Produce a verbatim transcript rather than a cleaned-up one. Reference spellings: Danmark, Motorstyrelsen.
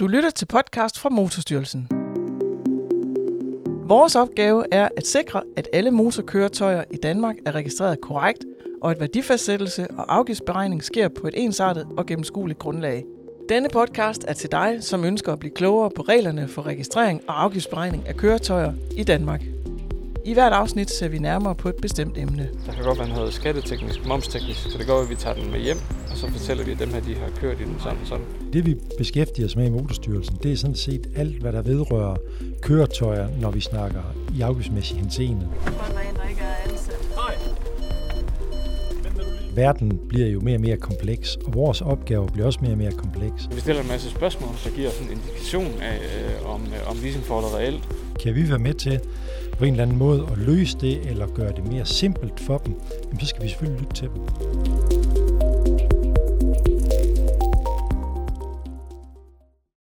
Du lytter til podcast fra Motorstyrelsen. Vores opgave er at sikre, at alle motorkøretøjer i Danmark er registreret korrekt, og at værdifastsættelse og afgiftsberegning sker på et ensartet og gennemskueligt grundlag. Denne podcast er til dig, som ønsker at blive klogere på reglerne for registrering og afgiftsberegning af køretøjer i Danmark. I hvert afsnit ser vi nærmere på et bestemt emne. Der kan godt være noget skatteteknisk, momsteknisk, så det går, at vi tager den med hjem, og så fortæller vi, at dem her de har kørt i den sådan sådan. Det vi beskæftiger os med i Motorstyrelsen, det er sådan set alt, hvad der vedrører køretøjer, når vi snakker i afgiftsmæssig henseende. Verden bliver jo mere og mere kompleks, og vores opgave bliver også mere og mere kompleks. Vi stiller en masse spørgsmål, der giver os en indikation af, øh, om, øh, om vi som får det reelt. Kan vi være med til på en eller anden måde at løse det, eller gøre det mere simpelt for dem, jamen, så skal vi selvfølgelig lytte til dem.